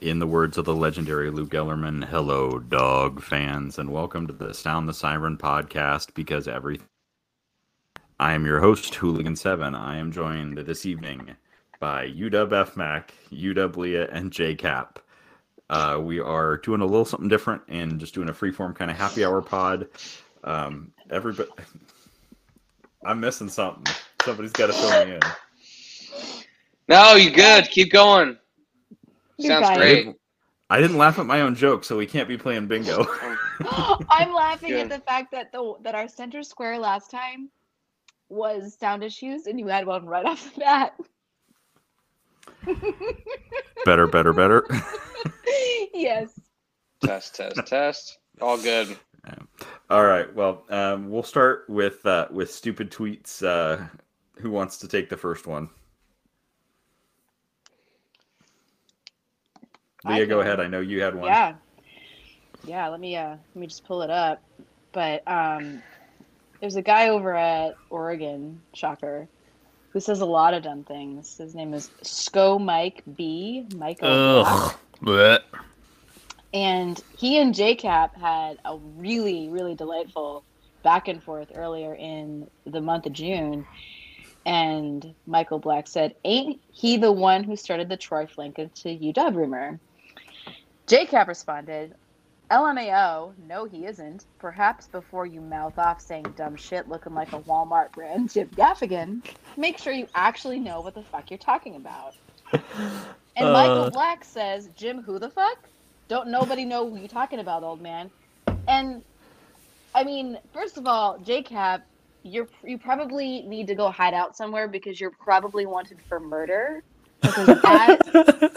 In the words of the legendary Luke Ellerman, hello, dog fans, and welcome to the Sound the Siren podcast, because everything... I am your host, Hooligan Seven. I am joined this evening by UWFMAC, UWLeah, and JCap. We are doing a little something different and just doing a freeform kind of happy hour pod. Everybody, I'm missing something. Somebody's got to fill me in. No, you're good. Keep going. Sounds great. I didn't laugh at my own joke, so we can't be playing bingo. I'm laughing at the fact that our center square last time was sound issues, and you had one right off the bat. Better. Yes. Test. All good. All right. Well, we'll start with stupid tweets. Who wants to take the first one? Leah, go ahead. I know you had one. Yeah. Let me just pull it up. But there's a guy over at Oregon, shocker, who says a lot of dumb things. His name is Sco Mike B Michael. Ugh. And he and JCap had a really, really delightful back and forth earlier in the month of June. And Michael Black said, "Ain't he the one who started the Troy Flankin to UW rumor?" JCap responded, "LMAO, no he isn't. Perhaps before you mouth off saying dumb shit looking like a Walmart brand Jim Gaffigan, make sure you actually know what the fuck you're talking about." And Michael Black says, "Jim, who the fuck? Don't nobody know who you're talking about, old man." And, I mean, first of all, JCap, you probably need to go hide out somewhere because you're probably wanted for murder. Because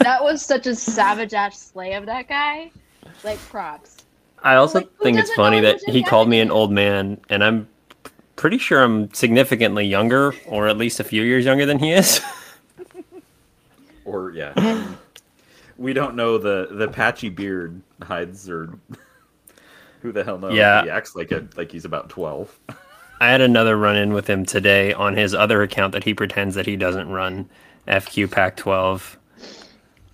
that was such a savage-ass slay of that guy. Like, props. I also think it's funny that he called me an old man, and I'm pretty sure I'm significantly younger, or at least a few years younger than he is. Or, yeah. We don't know the patchy beard hides, or who the hell knows. Yeah. He acts like he's about 12. I had another run-in with him today on his other account that he pretends that he doesn't run, FQ Pac-12.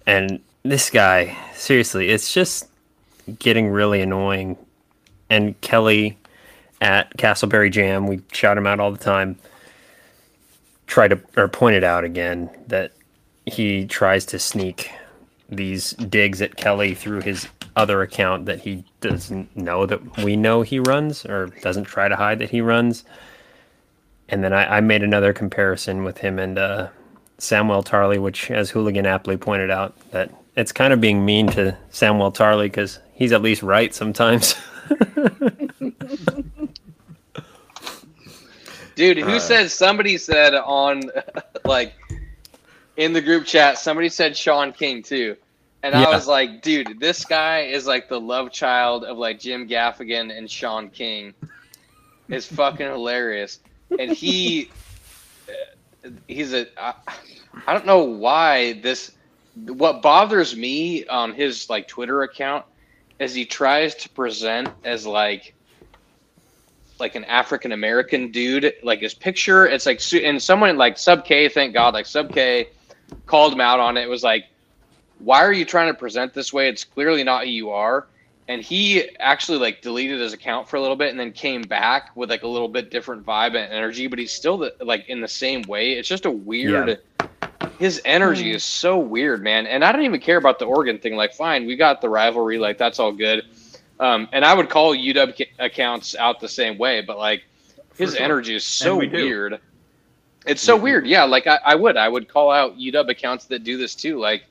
And this guy, seriously, it's just getting really annoying. And Kelly at Castleberry Jam, we shout him out all the time, pointed out again that he tries to sneak these digs at Kelly through his other account that he doesn't know that we know he runs, or doesn't try to hide that he runs. And then I made another comparison with him and Samuel Tarly, which, as Hooligan aptly pointed out, that it's kind of being mean to Samuel Tarly because he's at least right sometimes. Dude, who said somebody said on, like, in the group chat, somebody said Sean King, too. And yeah. I was like, dude, this guy is like the love child of, like, Jim Gaffigan and Sean King. It's fucking hilarious. And I don't know why this, what bothers me on his, like, Twitter account is he tries to present as, like an African-American dude, like his picture. It's like, and someone like Sub K, thank God, like Sub K called him out on it. It was like, why are you trying to present this way? It's clearly not who you are. And he actually like deleted his account for a little bit and then came back with like a little bit different vibe and energy, but he's still like in the same way. It's just a weird, his energy is so weird, man. And I don't even care about the Oregon thing. Like, fine, we got the rivalry. Like, that's all good. And I would call UW accounts out the same way, but like his energy is so weird. It's so weird. Yeah. Like I would call out UW accounts that do this too. Like,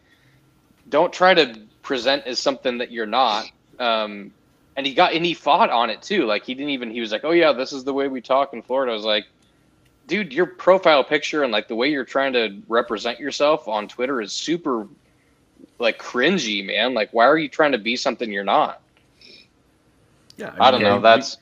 don't try to present as something that you're not. And he fought on it too. Like he was like, oh yeah, this is the way we talk in Florida. I was like, dude, your profile picture and like the way you're trying to represent yourself on Twitter is super like cringy, man. Like, why are you trying to be something you're not? Yeah, I don't know. That's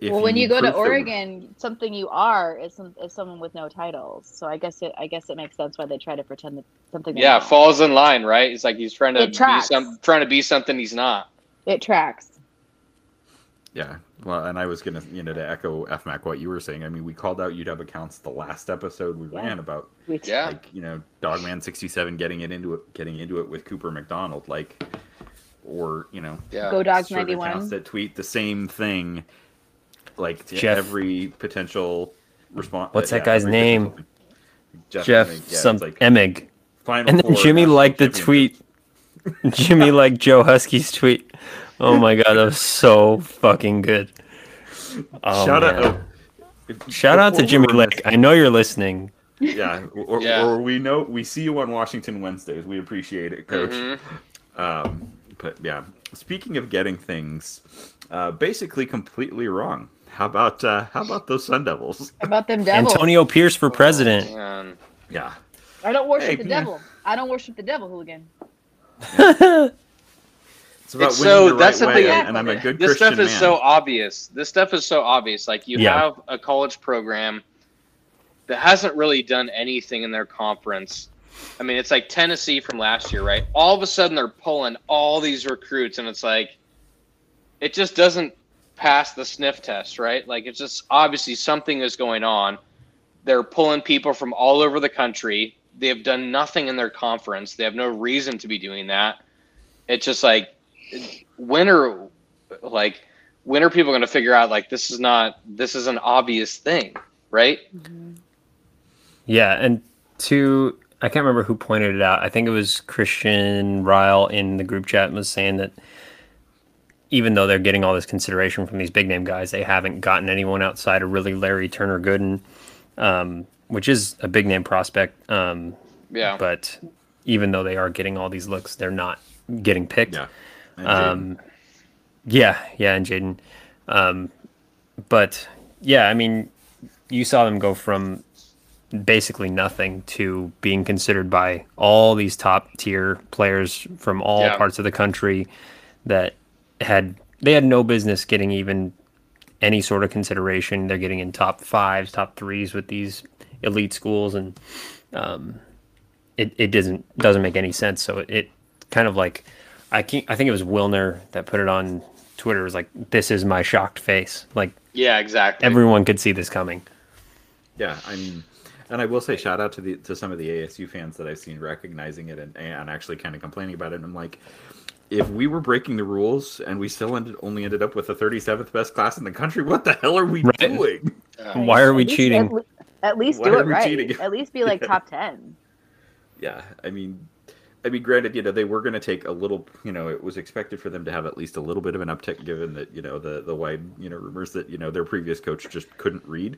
when you go to Oregon, something you are is someone with no titles. So I guess it makes sense why they try to pretend that something. Yeah, falls in line, right? It's like he's trying to be something he's not. It tracks. Yeah, well, and I was going to, to echo FMAC what you were saying. I mean, we called out UW accounts the last episode we ran about, Dogman 67 getting into it with Cooper McDonald, Go Dogs 91 accounts that tweet the same thing, to Jeff. Every potential response. What's that guy's name? Jeff Emig. And then Jimmy liked the tweet. Jimmy liked Joe Husky's tweet. Oh my god, that was so fucking good. Oh, Shout out to Jimmy Lake. I know you're listening. Yeah. Or we know we see you on Washington Wednesdays. We appreciate it, Coach. Mm-hmm. But yeah. Speaking of getting things basically completely wrong. How about those Sun Devils? How about them devils? Antonio Pierce for president. Oh, yeah. I don't worship the devil. I don't worship the devil, Hooligan. Yeah. It's so that's the thing, and I'm a good Christian man. This stuff is so obvious. Like you have a college program that hasn't really done anything in their conference. I mean, it's like Tennessee from last year, right? All of a sudden they're pulling all these recruits, and it's like it just doesn't pass the sniff test, right? Like it's just obviously something is going on. They're pulling people from all over the country. They have done nothing in their conference. They have no reason to be doing that. It's just like, when are people going to figure out this is an obvious thing, right? Yeah, and I can't remember who pointed it out. I think it was Christian Ryle in the group chat was saying that even though they're getting all this consideration from these big name guys, they haven't gotten anyone outside of really Larry Turner Gooden, which is a big name prospect. But even though they are getting all these looks, they're not getting picked. Yeah. And Jaden. But yeah, I mean, you saw them go from basically nothing to being considered by all these top tier players from all parts of the country that had no business getting even any sort of consideration. They're getting in top fives, top threes with these elite schools, and it doesn't make any sense. So it kind of like. I think it was Wilner that put it on Twitter. It was like, this is my shocked face. Yeah, exactly. Everyone could see this coming. Yeah, I mean, and I will say shout out to some of the ASU fans that I've seen recognizing it and actually kind of complaining about it. And I'm like, if we were breaking the rules and we still ended up with the 37th best class in the country, what the hell are we doing? Why are we cheating? At least do it right. Cheating? At least be like top 10. Yeah, I mean, granted, they were going to take a little, it was expected for them to have at least a little bit of an uptick given that, the wide, rumors that, their previous coach just couldn't read.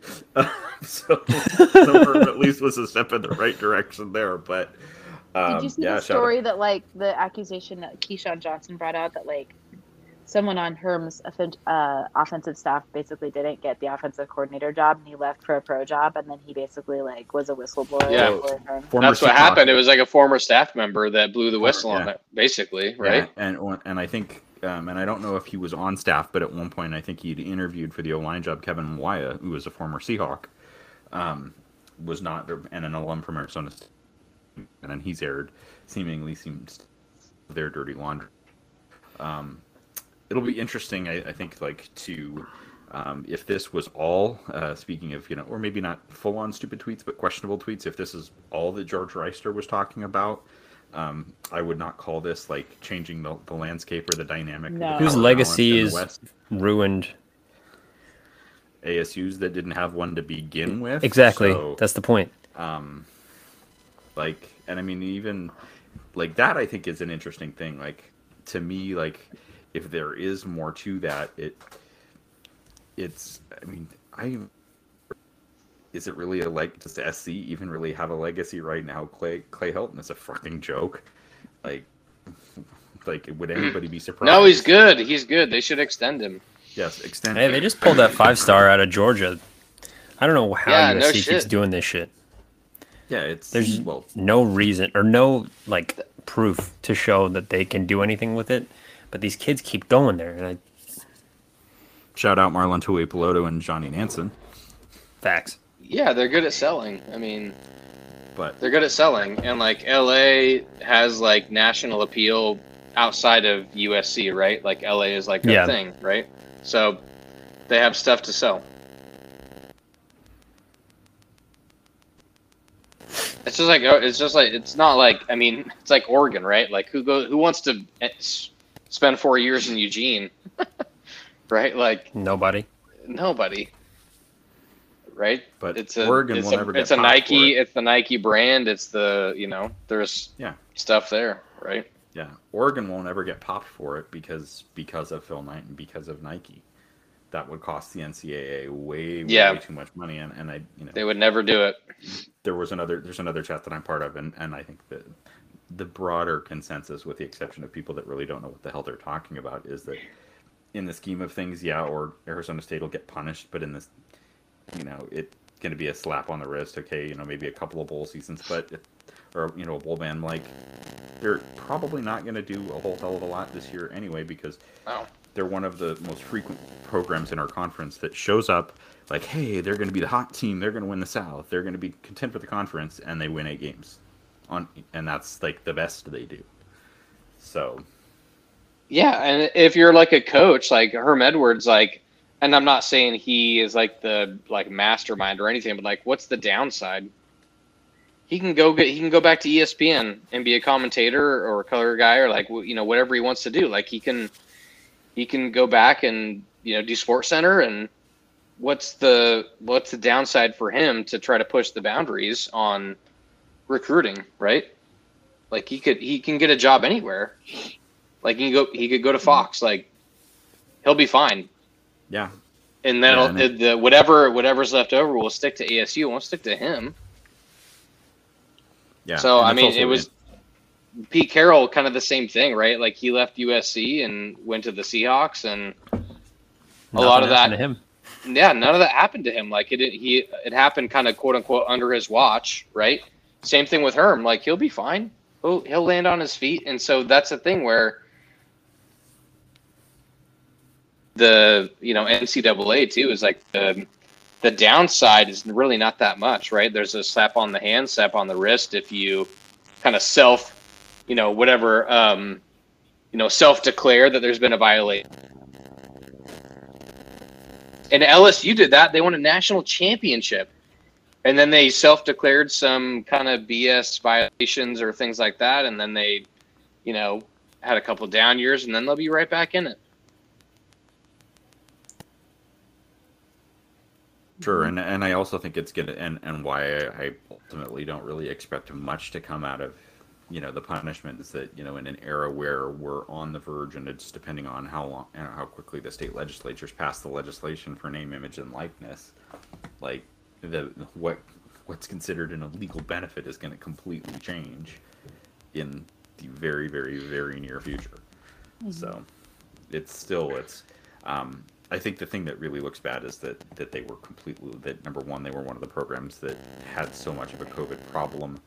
So at least was a step in the right direction there. But did you see the story that, the accusation that Keyshawn Johnson brought out that, someone on Herm's offensive staff basically didn't get the offensive coordinator job, and he left for a pro job, and then he basically was a whistleblower. Yeah, that's what happened. It was a former staff member that blew the whistle on it, basically, right? Yeah. And I think, and I don't know if he was on staff, but at one point I think he'd interviewed for the O-line job. Kevin Mawaya, who was a former Seahawk, was not, and an alum from Arizona, and then he's aired seemingly their dirty laundry. It'll be interesting, I think, to if this was all, speaking of, or maybe not full-on stupid tweets, but questionable tweets, if this is all that George Reister was talking about, I would not call this, changing the landscape or the dynamic. No. Whose legacy is ruined? ASU's that didn't have one to begin with. Exactly. So, that's the point. And I mean, even, that I think is an interesting thing. To me, if there is more to that, it's. I mean, is it really does SC even really have a legacy right now? Clay Helton is a fucking joke. Would anybody be surprised? No, he's good. He's good. They should extend him. Yes, extend. Hey, they just pulled that 5-star out of Georgia. I don't know how USC keeps doing this shit. Yeah, there's no reason or no proof to show that they can do anything with it. But these kids keep going there. And shout out Marlon Tuipulotu and Johnny Nansen. Facts. Yeah, they're good at selling. I mean, they're good at selling. And, L.A. has, national appeal outside of USC, right? L.A. is, a thing, right? So They have stuff to sell. It's just like, it's not like, I mean, it's like Oregon, right? Like who wants to spend 4 years in Eugene, right? Like nobody, right? But it's a Nike, it's the Nike brand. It's the, you know, there's stuff there, right? Yeah. Oregon won't ever get popped for it because of Phil Knight and because of Nike. That would cost the NCAA way too much money, and I, you know, they would never do it. There's another chat that I'm part of, and I think that the broader consensus, with the exception of people that really don't know what the hell they're talking about, is that in the scheme of things, or Arizona State will get punished, but in this, you know, it's going to be a slap on the wrist. Okay, you know, maybe a couple of bowl seasons, but or you know, a bowl ban. Like they're probably not going to do a whole hell of a lot this year anyway, because. Wow. They're one of the most frequent programs in our conference that shows up like, hey, they're going to be the hot team. They're going to win the South. They're going to be content for the conference, and they win 8 games. And that's, like, the best they do. So. Yeah, and if you're, like, a coach, like Herm Edwards, like, and I'm not saying he is, like, the, like, mastermind or anything, but, like, what's the downside? He can go back to ESPN and be a commentator or a color guy or, like, you know, whatever he wants to do. Like, he can go back and, you know, do Sports Center, and what's the downside for him to try to push the boundaries on recruiting, right? Like he can get a job anywhere. Like he could go to Fox. Like he'll be fine. Yeah. And then whatever's left over will stick to ASU. It won't stick to him. Yeah. So I mean, it was. Pete Carroll, kind of the same thing, right? Like he left USC and went to the Seahawks, and none of that happened to him. Like it happened kind of quote unquote under his watch, right? Same thing with Herm. Like he'll be fine. He'll land on his feet, and so that's the thing where the NCAA too is like the downside is really not that much, right? There's a slap on the hand, slap on the wrist if you kind of self-declare that there's been a violation. And LSU did that. They won a national championship. And then they self-declared some kind of BS violations or things like that. And then they, you know, had a couple down years, and then they'll be right back in it. Sure, and I also think it's good, and why I ultimately don't really expect much to come out of the punishment is that, in an era where we're on the verge, and it's depending on how long and how quickly the state legislatures pass the legislation for name, image, and likeness, like what's considered an illegal benefit is going to completely change in the very, very, very near future. Mm-hmm. So I think the thing that really looks bad is that they were number one, they were one of the programs that had so much of a COVID problem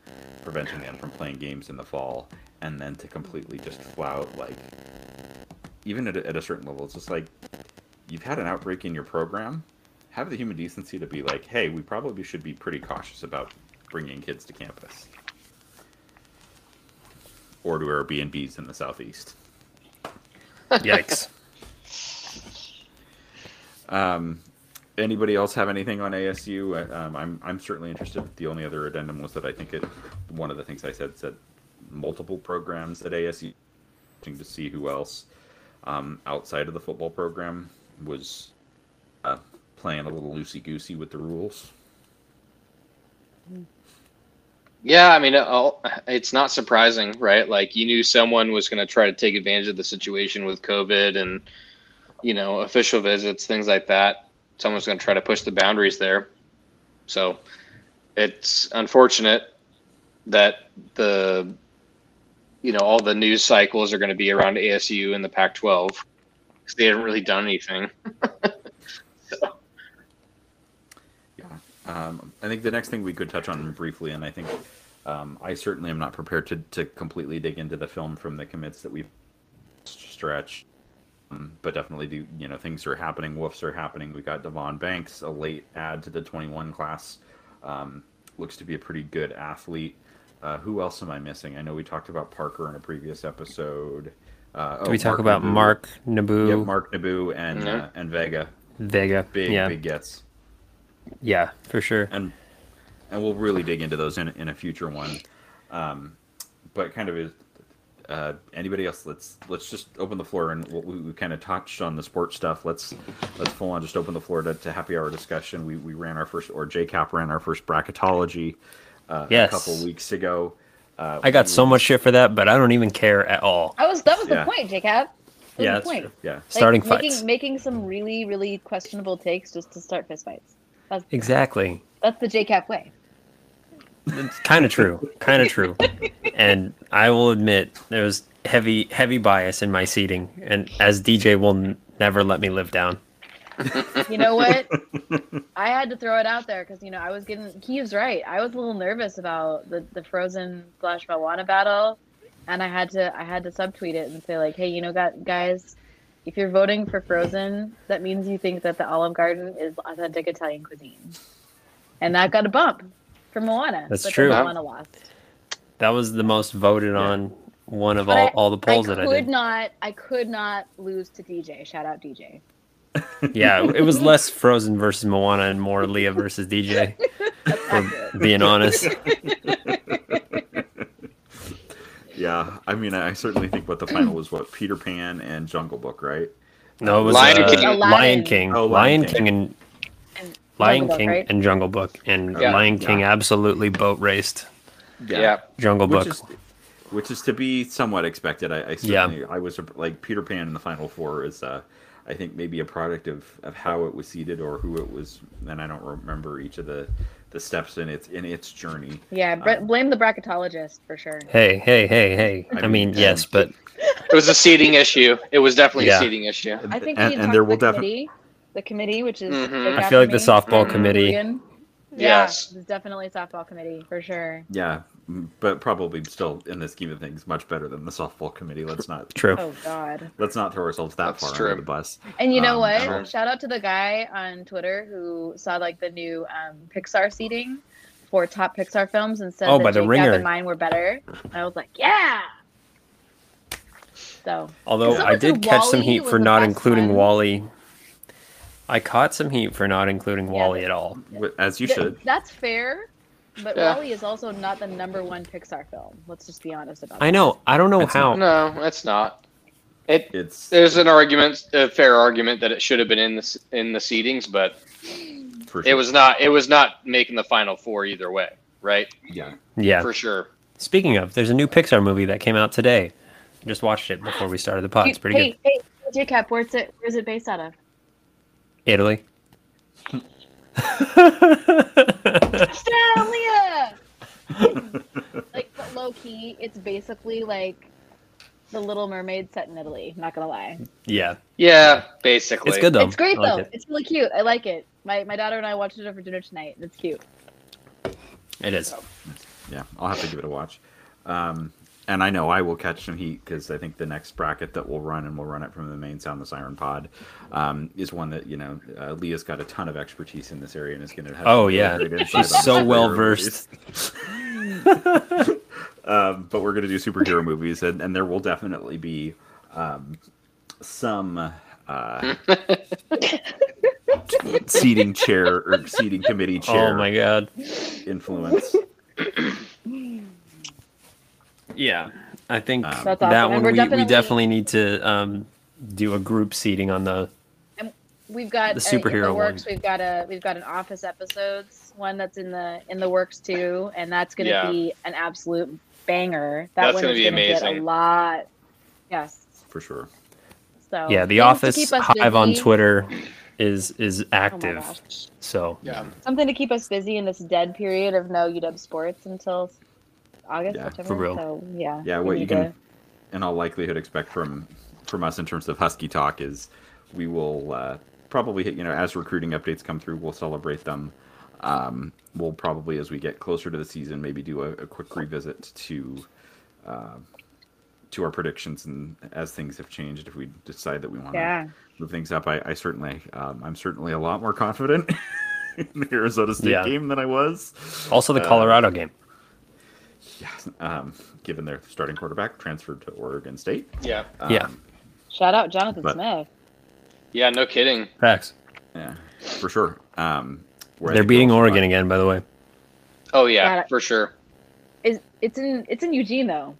preventing them from playing games in the fall, and then to completely just flout, like, even at a certain level, it's just like, you've had an outbreak in your program, have the human decency to be like, hey, we probably should be pretty cautious about bringing kids to campus. Or to Airbnbs in the Southeast. Yikes. Anybody else have anything on ASU? I'm certainly interested. The only other addendum was that I think one of the things I said multiple programs at ASU, to see who else outside of the football program was playing a little loosey-goosey with the rules. Yeah, I mean, it's not surprising, right? Like, you knew someone was going to try to take advantage of the situation with COVID and official visits, things like that. Someone's going to try to push the boundaries there. So it's unfortunate that all the news cycles are going to be around ASU and the Pac-12 because they haven't really done anything. So. Yeah. I think the next thing we could touch on briefly, and I think I certainly am not prepared to completely dig into the film from the commits that we've stretched. But definitely do, things are happening. Woofs are happening. We got Devon Banks, a late add to the 21 class. Looks to be a pretty good athlete. Who else am I missing? I know we talked about Parker in a previous episode. Did we talk about Mark Nabou? Yeah, Mark Nabou and Vega Vega. Big gets. Yeah, for sure. And we'll really dig into those in a future one. But kind of, anybody else? Let's just open the floor, and we kind of touched on the sports stuff. Let's full on just open the floor to happy hour discussion. We ran our first, or JCap ran our first bracketology a couple weeks ago. I got so much shit for that, but I don't even care at all. That was the point, JCap. Yeah, that's true. Yeah, like starting fights, making some really, really questionable takes just to start fist fights. Exactly. That's the JCap way. It's kind of true. And I will admit there was heavy bias in my seating, and as DJ will never let me live down. You know what? I had to throw it out there because, you know, he was right. I was a little nervous about the Frozen / Moana battle, and I had to subtweet it and say, like, hey, you know, guys, if you're voting for Frozen, that means you think that the Olive Garden is authentic Italian cuisine. And that got a bump for Moana. That's true. Moana lost. That was the most voted on one of all the polls that I did. I could not lose to DJ. Shout out DJ. Yeah, it was less Frozen versus Moana and more Leah versus DJ. For being honest. Yeah, I mean, I certainly think what the final was, Peter Pan and Jungle Book, right? No, it was Lion King. Oh, Lion King and Lion King and Jungle Book, and Lion King absolutely boat raced. Yeah, Jungle Book. Which is to be somewhat expected. I was like, Peter Pan in the Final Four is, I think, maybe a product of how it was seeded or who it was, and I don't remember each of the steps in its journey. Yeah, blame the bracketologist for sure. Hey. I mean, yes, but it was a seeding issue. It was definitely a seeding issue. I think and there will definitely the committee, which is I feel like the softball committee. Hooligan. Yes, yeah, definitely a softball committee for sure. Yeah, but probably still in the scheme of things much better than the softball committee. Let's not. True. Oh God. Let's not throw ourselves that far under the bus. And you know what? Shout out to the guy on Twitter who saw like the new Pixar seating for top Pixar films and said that JCap and mine were better. And I was like, yeah. So. Although I did catch some heat for not including WALL-E. I caught some heat for not including WALL-E at all, as you should. That's fair, but WALL-E is also not the #1 Pixar film. Let's just be honest about it. I know. I don't know how. No, it's not. There's an argument, a fair argument, that it should have been in the seedings, but it was not. It was not making the Final Four either way, right? Yeah. Yeah. For sure. Speaking of, there's a new Pixar movie that came out today. I just watched it before we started the pod. It's pretty good. Hey, JCap, where's it based out of? Italy. Like, but low key, it's basically like The Little Mermaid set in Italy. Not gonna lie. Yeah. Yeah, basically. It's good though. It's great though. Like it. It's really cute. I like it. My daughter and I watched it over dinner tonight. It's cute. It is. So. Yeah, I'll have to give it a watch. And I know I will catch some heat because I think the next bracket that we'll run it from the main Sound the Siren pod is one that, you know, Leah's got a ton of expertise in this area and is going to have. Oh, yeah. She's so well versed. But we're going to do superhero movies, and there will definitely be some seating chair or seating committee chair. Oh, my God. Influence. Yeah, I think that awesome. One we definitely need to do a group seating on the. And we've got the superhero in the works. One. We've got an Office episodes one that's in the works too, and that's going to be an absolute banger. That's going to be amazing. Get a lot. Yes. For sure. So yeah, the Office Hive on Twitter is active. Oh so yeah, something to keep us busy in this dead period of no UW sports until. August, September, for real. So, what you can, in all likelihood, expect from us in terms of Husky Talk is we will probably hit, you know, as recruiting updates come through, we'll celebrate them. We'll probably, as we get closer to the season, maybe do a quick revisit to our predictions and as things have changed, if we decide that we want to move things up. I'm certainly a lot more confident in the Arizona State game than I was. Also the Colorado game. Yes, given their starting quarterback transferred to Oregon State. Yeah. Shout out Jonathan Smith. Yeah, no kidding. Facts. Yeah, for sure. They're beating Oregon again, by the way. Oh yeah, God, for sure. It's in Eugene though.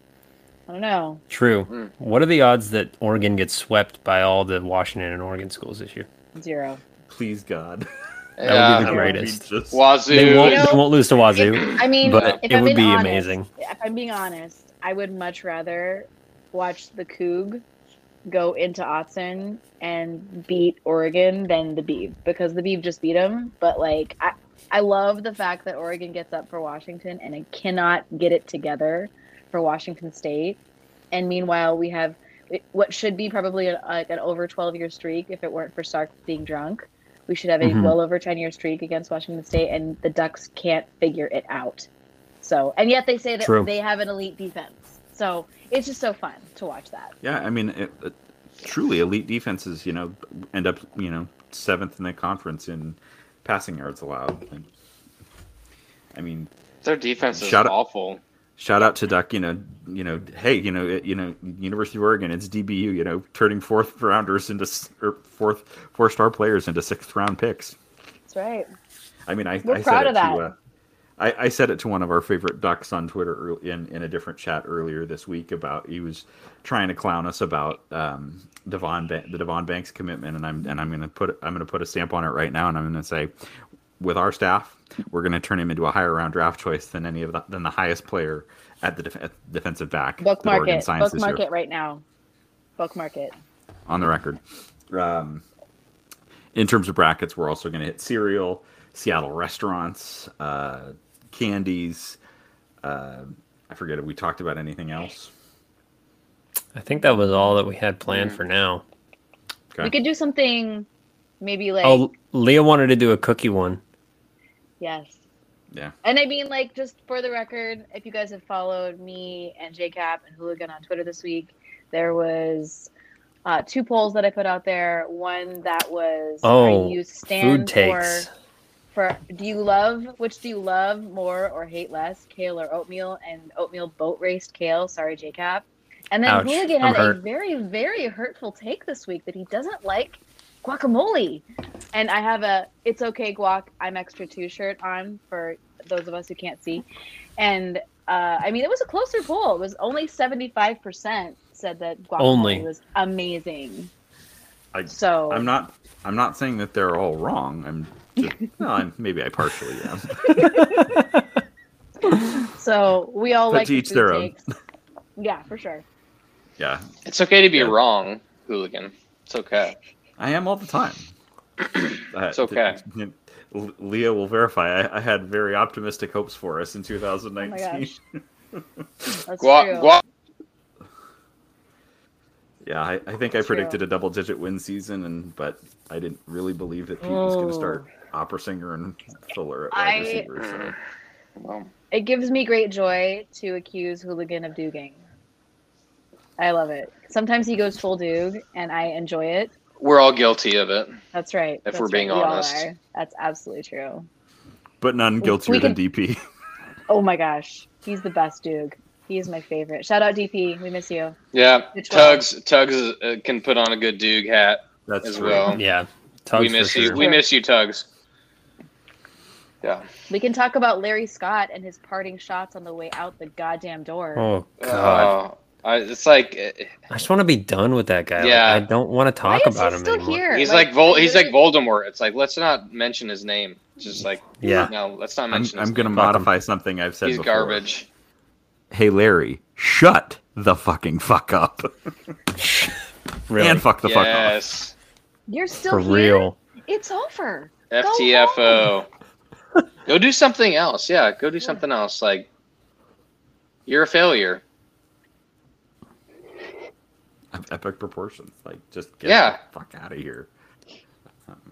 I don't know. True. Mm. What are the odds that Oregon gets swept by all the Washington and Oregon schools this year? 0. Please God. That would be the greatest. Wazoo. They won't lose to Wazoo. It would be amazing. If I'm being honest, I would much rather watch the Coug go into Autzen and beat Oregon than the Beeb, because the Beeb just beat them. But like, I love the fact that Oregon gets up for Washington and it cannot get it together for Washington State. And meanwhile, we have what should be probably an over 12-year streak if it weren't for Sark being drunk. We should have a well over 10-year streak against Washington State, and the Ducks can't figure it out. So, and yet they say that they have an elite defense. So it's just so fun to watch that. Yeah, I mean, truly elite defenses, end up, 7th in the conference in passing yards allowed. And, I mean, their defense is awful. Shout out to Duck, University of Oregon, it's DBU, turning four-star players into 6th-round picks. That's right. I mean, we're proud of that. I said it to one of our favorite Ducks on Twitter in a different chat earlier this week about, he was trying to clown us about the Devon Banks commitment, and I'm going to put a stamp on it right now, and I'm going to say, with our staff, we're going to turn him into a higher round draft choice than the highest player at the defensive back. Bookmark it right now. Bookmark it. On the record. In terms of brackets, we're also going to hit cereal, Seattle restaurants, candies. I forget if we talked about anything else. I think that was all that we had planned for now. Okay. We could do something maybe like... Oh, Leah wanted to do a cookie one. Yes. Yeah. And I mean, like, just for the record, if you guys have followed me and JCap and Hooligan on Twitter this week, there was 2 polls that I put out there. One that was, do you love more or hate less, kale or oatmeal? And oatmeal boat raced kale. Sorry, JCap. And then Hooligan had a very, very hurtful take this week that he doesn't like guacamole, and I have a "It's okay, guac, I'm extra too" shirt on for those of us who can't see. And I mean, it was a closer poll. It was only 75% said that guacamole was amazing. I'm not saying that they're all wrong. I'm just, maybe I partially am. So we all like to each their takes. Own. Yeah, for sure. Yeah, it's okay to be wrong, Hooligan. It's okay. I am all the time. It's okay. Leah will verify. I had very optimistic hopes for us in 2019. Oh my gosh. That's true. Yeah, I think I predicted a double-digit win season, but I didn't really believe that Pete was going to start opera singer and filler at wide receiver. So. Well. It gives me great joy to accuse Hooligan of duging. I love it. Sometimes he goes full dug, and I enjoy it. We're all guilty of it. That's right. If we're being honest. That's absolutely true. But none guiltier than DP. Oh my gosh. He's the best dude. He is my favorite. Shout out DP. We miss you. Yeah. Tugs can put on a good dude hat. That's as well. Yeah. Tugs, we miss you. Sure. We miss you, Tugs. Yeah. We can talk about Larry Scott and his parting shots on the way out the goddamn door. Oh God. It's like I just want to be done with that guy. Yeah, like, I don't want to talk about him anymore. Here? He's like he's like Voldemort. It's like, let's not mention his name. Just like no, let's not mention. I'm gonna modify something I've said. He's before. Garbage. Hey Larry, shut the fucking up. Really? And fuck the fuck off. You're still for here? Real. It's over. FTFO. Go do something else. Yeah, go do something else. Like, you're a failure. Of epic proportions. Like, just get the fuck out of here.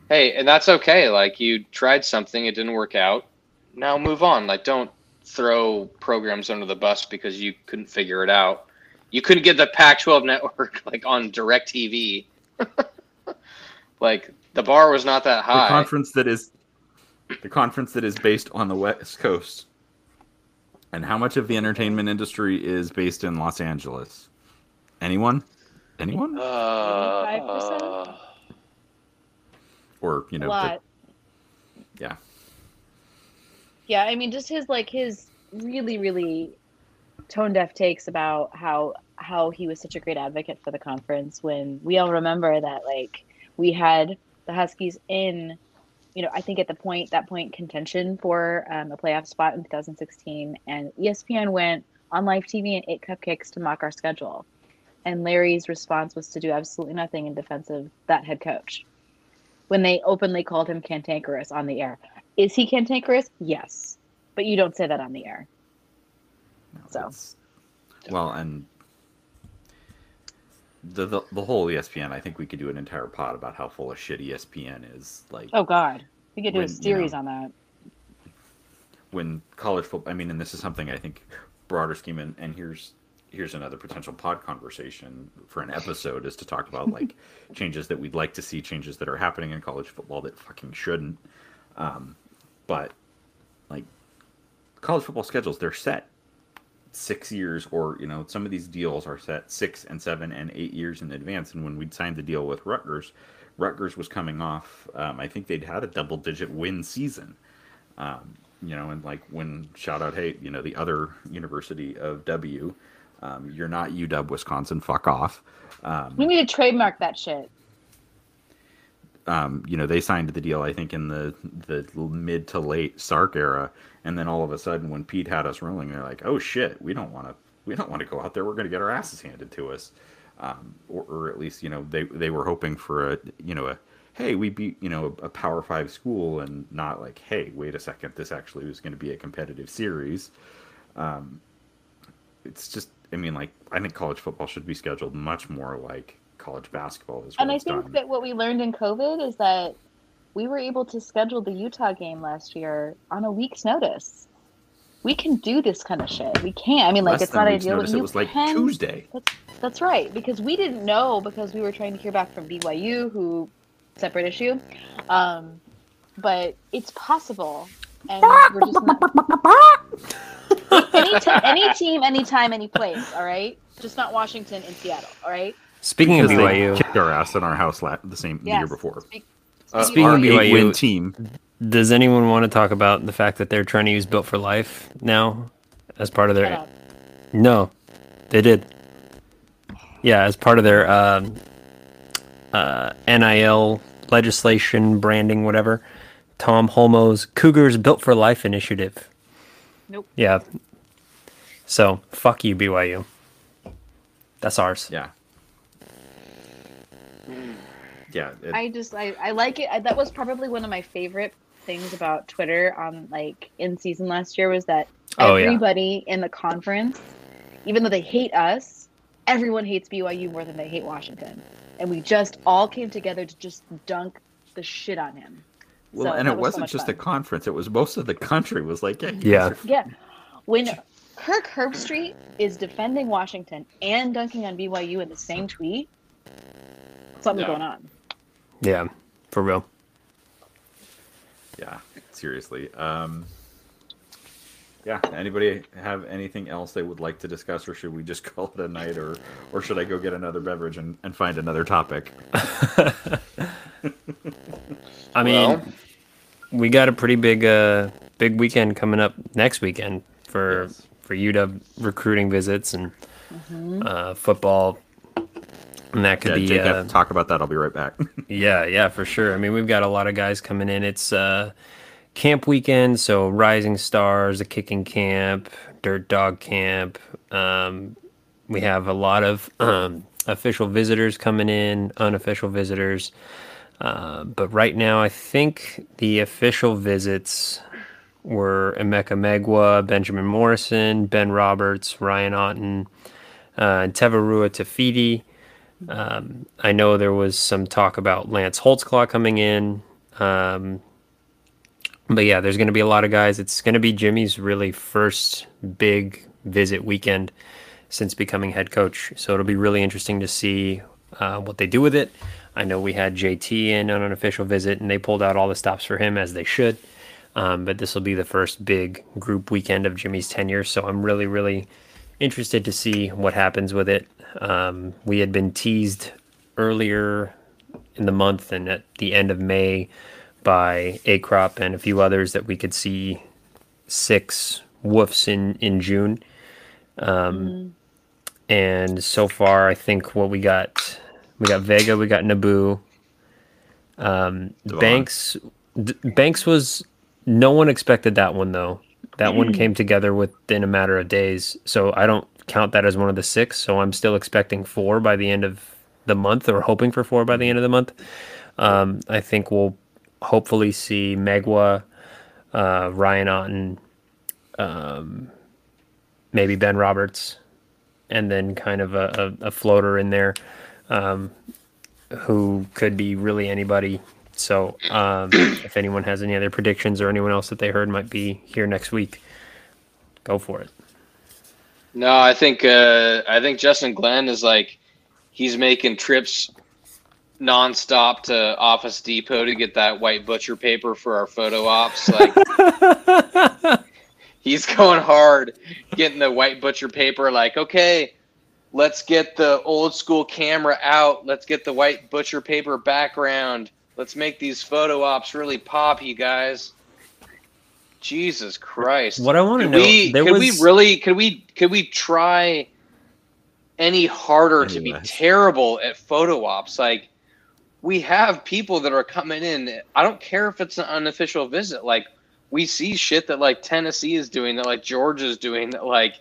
Hey, and that's okay. Like, you tried something, it didn't work out. Now move on. Like, don't throw programs under the bus because you couldn't figure it out. You couldn't get the Pac-12 network like on DirecTV. Like, the bar was not that high. The conference that is based on the West Coast. And how much of the entertainment industry is based in Los Angeles? Anyone? 5%? or, you know, yeah. Yeah, I mean, just his, like, his really, really tone-deaf takes about how he was such a great advocate for the conference, when we all remember that, like, we had the Huskies in, you know, I think at that point contention for a playoff spot in 2016, and ESPN went on live TV and ate cupcakes to mock our schedule. And Larry's response was to do absolutely nothing in defense of that head coach when they openly called him cantankerous on the air. Is he cantankerous? Yes. But you don't say that on the air. No, well, and the whole ESPN, I think we could do an entire pod about how full of shit ESPN is. Like, oh, God. We could do a series on that. When college football, I mean, and this is something I think broader scheme, and here's another potential pod conversation for an episode, is to talk about, like, changes that we'd like to see, changes that are happening in college football that fucking shouldn't. But, like, college football schedules, they're set 6 years, or, you know, some of these deals are set 6 and 7 and 8 years in advance. And when we'd signed the deal with Rutgers was coming off, I think they'd had a double-digit win season, you know, and, like, when, shout out, hey, you know, the other University of W, you're not UW Wisconsin, fuck off. We need to trademark that shit. You know, they signed the deal, I think, in the mid to late Sark era, and then all of a sudden, when Pete had us rolling, they're like, "Oh shit, we don't want to go out there. We're going to get our asses handed to us," or at least, you know, they were hoping for a, you know, a, hey, we beat, you know, a Power 5 school, and not like, hey, wait a second, this actually was going to be a competitive series. It's just, I mean, like, I think college football should be scheduled much more like college basketball is. And I think that what we learned in COVID is that we were able to schedule the Utah game last year on a week's notice. We can do this kind of shit. We can't. I mean, like, it's not ideal. It was like Tuesday. That's right. Because we didn't know, because we were trying to hear back from BYU, who, separate issue. But it's possible. And we're just not... any team, anytime, any place. All right. Just not Washington and Seattle. All right. Speaking of BYU, they kicked our ass in our house the year before. Speaking of BYU, win team. Does anyone want to talk about the fact that they're trying to use Built for Life now as part of their? No, they did. Yeah, as part of their NIL legislation, branding, whatever. Tom Holmoe's Cougars Built for Life initiative. Nope. Yeah. So fuck you, BYU. That's ours. Yeah. Yeah, I like it. That was probably one of my favorite things about Twitter on, like, in season last year, was that everybody in the conference, even though they hate us, everyone hates BYU more than they hate Washington, and we just all came together to just dunk the shit on him. Well, so, and it wasn't just the conference; it was most of the country was like, yeah. When Kirk Herbstreit is defending Washington and dunking on BYU in the same tweet, something's going on. Yeah, for real. Yeah, seriously. Yeah, anybody have anything else they would like to discuss, or should we just call it a night, or should I go get another beverage and find another topic? I mean, we got a pretty big weekend coming up next weekend for UW recruiting visits and football. And that could be. JCap, talk about that. I'll be right back. yeah, for sure. I mean, we've got a lot of guys coming in. It's camp weekend, so Rising Stars, the Kicking Camp, Dirt Dog Camp. We have a lot of official visitors coming in, unofficial visitors. But right now, I think the official visits were Emeka Megwa, Benjamin Morrison, Ben Roberts, Ryan Otten, and Tevarua Tafiti. I know there was some talk about Lance Holtzclaw coming in. But yeah, there's going to be a lot of guys. It's going to be Jimmy's really first big visit weekend since becoming head coach. So it'll be really interesting to see what they do with it. I know we had JT in on an official visit, and they pulled out all the stops for him, as they should. But this will be the first big group weekend of Jimmy's tenure. So I'm really, really interested to see what happens with it. We had been teased earlier in the month and at the end of May by A-Crop and a few others that we could see 6 woofs in June. And so far, I think what we got Vega, we got Nabou. Banks was, no one expected that one though. That one came together within a matter of days. So I don't count that as one of the 6. So I'm still expecting 4 by the end of the month, or hoping for 4 by the end of the month. I think we'll hopefully see Megwa, Ryan Otten, maybe Ben Roberts, and then kind of a floater in there, who could be really anybody. So if anyone has any other predictions, or anyone else that they heard might be here next week, go for it. No, I think Justin Glenn is like, he's making trips nonstop to Office Depot to get that white butcher paper for our photo ops. Like, he's going hard, getting the white butcher paper. Like, okay, let's get the old school camera out. Let's get the white butcher paper background. Let's make these photo ops really pop, you guys. Jesus Christ! What I want to know, could we try any harder to be terrible at photo ops? Like, we have people that are coming in. I don't care if it's an unofficial visit. Like, we see shit that like Tennessee is doing, that like Georgia is doing, that like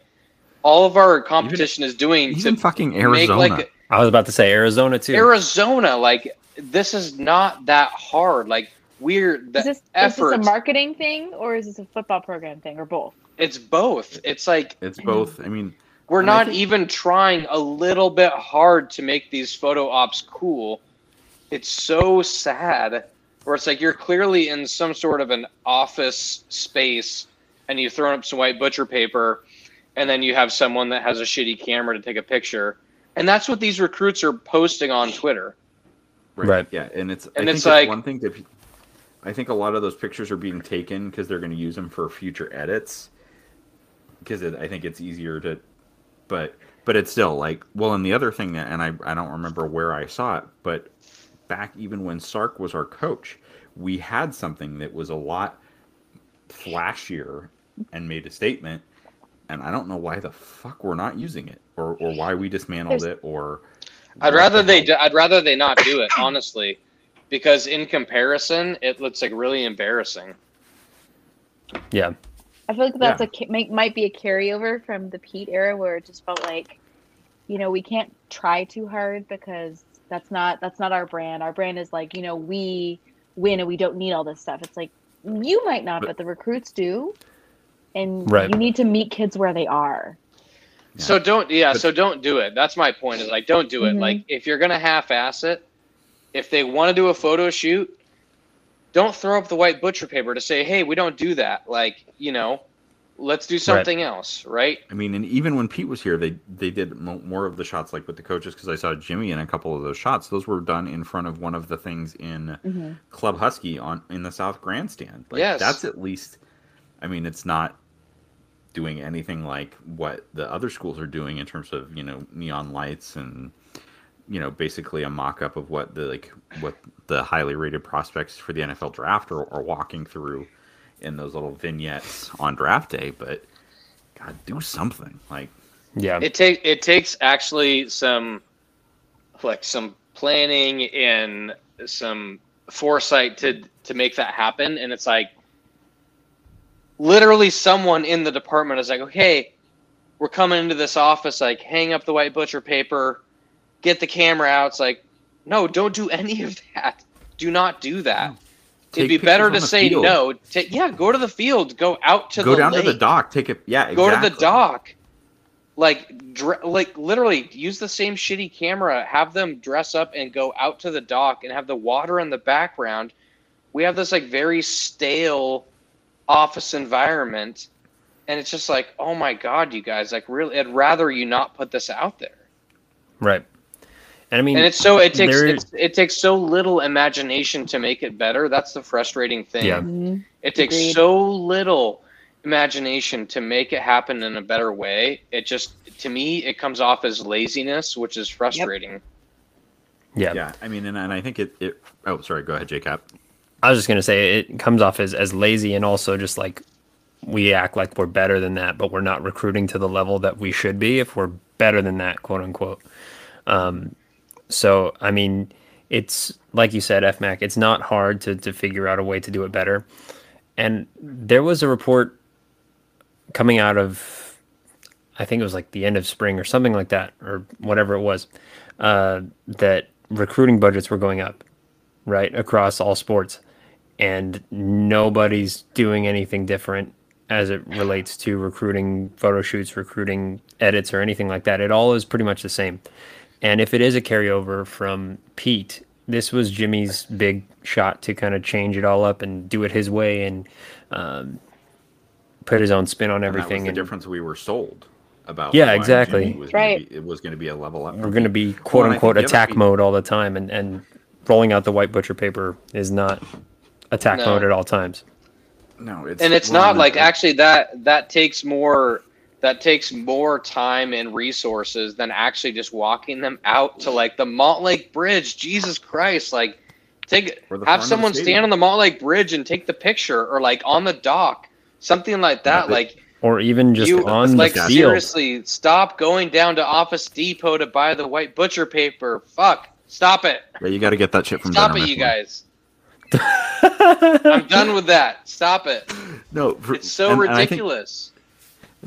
all of our competition is doing. Even to fucking Arizona. Make, like, I was about to say Arizona too. Arizona, like. This is not that hard. Like, is this a marketing thing, or is this a football program thing, or both? It's both. It's like, it's both. I mean, we're not even trying a little bit hard to make these photo ops cool. It's so sad, where it's like, you're clearly in some sort of an office space and you've thrown up some white butcher paper, and then you have someone that has a shitty camera to take a picture. And that's what these recruits are posting on Twitter. Right. Yeah, and I think it's one thing that I think a lot of those pictures are being taken because they're going to use them for future edits. Because I think it's easier to, but it's still like, well, and the other thing that, and I don't remember where I saw it, but back even when Sark was our coach, we had something that was a lot flashier and made a statement, and I don't know why the fuck we're not using it, or why we dismantled it, or. I'd rather they not do it, honestly, because in comparison, it looks like really embarrassing. Yeah, I feel like that's might be a carryover from the Pete era, where it just felt like, you know, we can't try too hard because that's not our brand. Our brand is like, you know, we win and we don't need all this stuff. It's like, you might not, but the recruits do, and you need to meet kids where they are. Yeah. So don't do it. That's my point, is like, don't do it. Mm-hmm. Like, if you're going to half-ass it, if they want to do a photo shoot, don't throw up the white butcher paper to say, hey, we don't do that. Like, you know, let's do something else, right? I mean, and even when Pete was here, they did more of the shots, like with the coaches, because I saw Jimmy in a couple of those shots. Those were done in front of one of the things in Club Husky in the South Grandstand. Like, that's at least, I mean, it's not doing anything like what the other schools are doing in terms of, you know, neon lights and, you know, basically a mock-up of what the highly rated prospects for the NFL draft are walking through in those little vignettes on draft day. But God, do something. Like, yeah, it takes actually some planning and some foresight to make that happen. And it's like, literally someone in the department is like, okay, we're coming into this office, like, hang up the white butcher paper, get the camera out. It's like, no, don't do any of that. Do not do that. No. It'd be better to say no. Go to the field. Go out to the lake. Go down to the dock. Take it. Yeah, exactly. Go to the dock. Like, literally use the same shitty camera. Have them dress up and go out to the dock and have the water in the background. We have this, like, very stale office environment, and it's just like, oh my God, you guys, like, really, I'd rather you not put this out there. Right. And I mean, and it takes so little imagination to make it better. That's the frustrating thing. Yeah. Mm-hmm. It takes so little imagination to make it happen in a better way. It just, to me, it comes off as laziness, which is frustrating. Yep. Yeah. I mean, and I think it oh, sorry, go ahead, JCap. I was just going to say it comes off as lazy, and also just like we act like we're better than that, but we're not recruiting to the level that we should be if we're better than that, quote unquote. So, I mean, it's like you said, FMAC, it's not hard to figure out a way to do it better. And there was a report coming out of, I think it was like the end of spring or something like that, or whatever it was, that recruiting budgets were going up, right, across all sports. And nobody's doing anything different as it relates to recruiting photo shoots, recruiting edits, or anything like that. It all is pretty much the same. And if it is a carryover from Pete, this was Jimmy's big shot to kind of change it all up and do it his way and put his own spin on everything. And that was the difference we were sold about. Yeah, exactly. It was going to be a level up. We're going to be, quote unquote, attack mode all the time. And rolling out the white butcher paper is not attack mode at all times. No, it's not like actually that takes more time and resources than actually just walking them out to like the Montlake Bridge. Jesus Christ, like have someone stand on the Montlake Bridge and take the picture, or like on the dock, something like that. Like, or even just on the field. Seriously, stop going down to Office Depot to buy the white butcher paper. Fuck, stop it. Yeah, you got to get that shit from. Stop it, you guys. I'm done with that. Stop it. No, it's so ridiculous.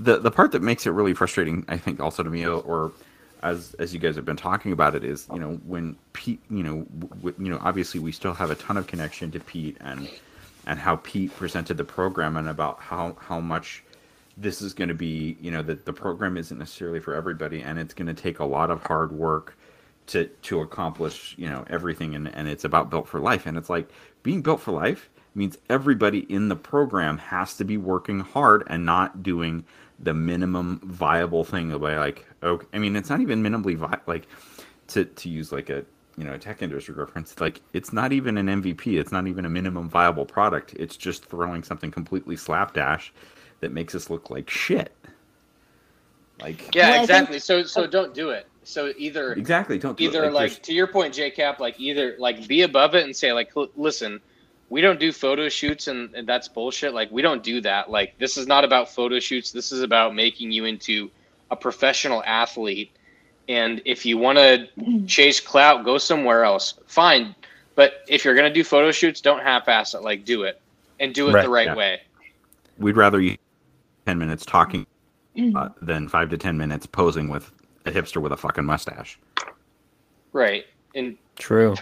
The part that makes it really frustrating, I think, also to me, or as you guys have been talking about it, is when Pete, obviously we still have a ton of connection to Pete and how Pete presented the program, and about how much this is going to be, that the program isn't necessarily for everybody, and it's going to take a lot of hard work to accomplish everything, and it's about built for life, and it's like being built for life means everybody in the program has to be working hard and not doing the minimum viable thing of like, okay, I mean, it's not even minimally like to use like a a tech industry reference, like it's not even an MVP, it's not even a minimum viable product, it's just throwing something completely slapdash that makes us look like shit. Like, yeah, exactly. So don't do it. So either exactly don't do either it. Like to your point, JCap, like either like be above it and say like, listen, we don't do photo shoots and that's bullshit. Like we don't do that. Like this is not about photo shoots. This is about making you into a professional athlete. And if you want to chase clout, go somewhere else. Fine, but if you're gonna do photo shoots, don't half-ass it. Like do it and do it the right way. We'd rather you 10 minutes talking than 5 to 10 minutes posing with a hipster with a fucking mustache. Right. And true.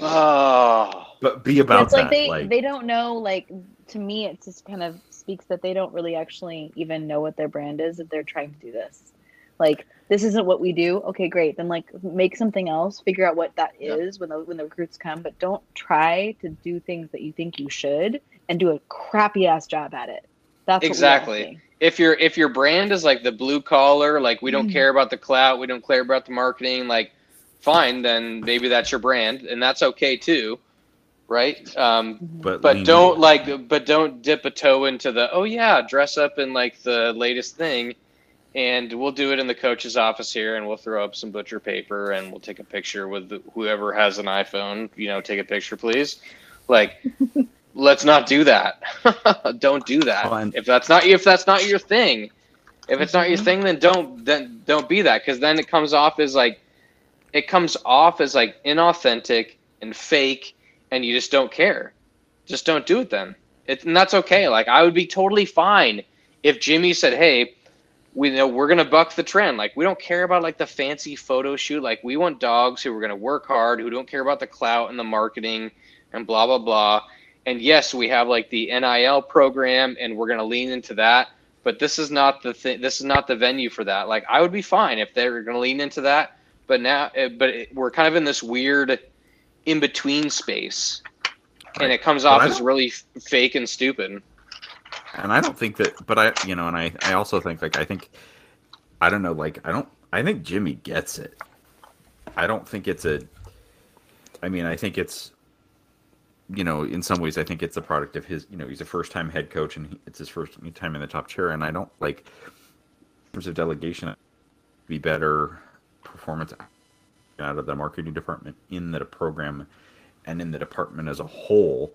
But be about that. Like they don't know, like, to me, it just kind of speaks that they don't really actually even know what their brand is if they're trying to do this. Like, this isn't what we do. Okay, great. Then, like, make something else. Figure out what that is when the recruits come. But don't try to do things that you think you should and do a crappy-ass job at it. That's exactly. If your brand is like the blue collar, like we don't care about the clout, we don't care about the marketing, like fine, then maybe that's your brand and that's okay too, right? But don't don't dip a toe into the dress up in like the latest thing, and we'll do it in the coach's office here, and we'll throw up some butcher paper and we'll take a picture with whoever has an iPhone. Take a picture, please, like. Let's not do that. Don't do that. If that's not your thing, if it's not your thing, then don't be that. Because then it comes off as like inauthentic and fake, and you just don't care. Just don't do it then. And that's okay. Like I would be totally fine if Jimmy said, "Hey, we're gonna buck the trend. Like we don't care about like the fancy photo shoot. Like we want dogs who are gonna work hard, who don't care about the clout and the marketing and blah blah blah." And yes, we have like the NIL program, and we're gonna lean into that. But this is not the thing. This is not the venue for that. Like, I would be fine if they were gonna lean into that. But now, we're kind of in this weird in-between space, and it comes off as really fake and stupid. And I don't think that. But I also think like I think Jimmy gets it. I don't think it's a. I mean, I think it's. In some ways, I think it's a product of his, he's a first-time head coach, and it's his first time in the top chair, and I don't, in terms of delegation, be better performance out of the marketing department in the program and in the department as a whole.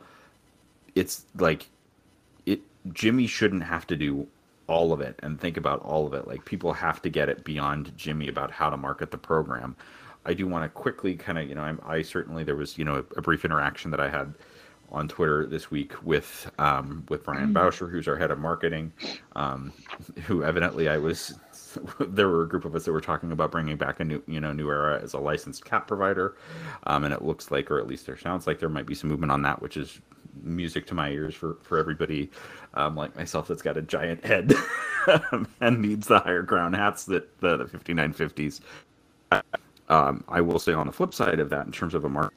It's like Jimmy shouldn't have to do all of it and think about all of it. Like, people have to get it beyond Jimmy about how to market the program. I do want to quickly kind of, I certainly, there was, a brief interaction that I had on Twitter this week with Brian Bauscher, who's our head of marketing, who evidently there were a group of us that were talking about bringing back a new era as a licensed cap provider. And it looks like, or at least there sounds like there might be some movement on that, which is music to my ears for everybody like myself that's got a giant head and needs the higher ground hats that the 5950s. I will say on the flip side of that, in terms of a market,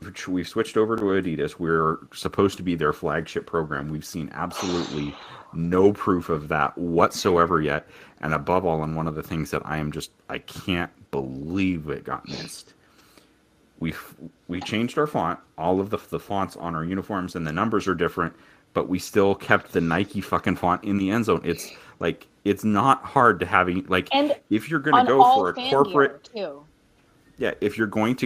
which we've switched over to Adidas, we're supposed to be their flagship program. We've seen absolutely no proof of that whatsoever yet. And above all, and one of the things that I can't believe it got missed. We changed our font, all of the fonts on our uniforms and the numbers are different, but we still kept the Nike fucking font in the end zone. It's like, it's not hard to have if you're going to go for a corporate, too. Yeah, if you were going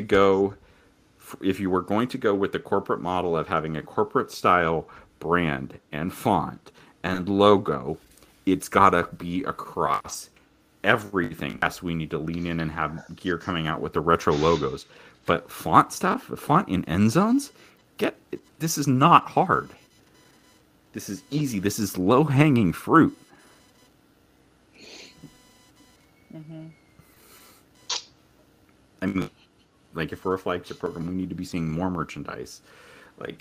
to go with the corporate model of having a corporate style brand and font and logo, it's got to be across everything. Yes, we need to lean in and have gear coming out with the retro logos, but font in end zones, this is not hard. This is easy. This is low hanging fruit. Mm-hmm. I mean, if we're a flagship program, we need to be seeing more merchandise. I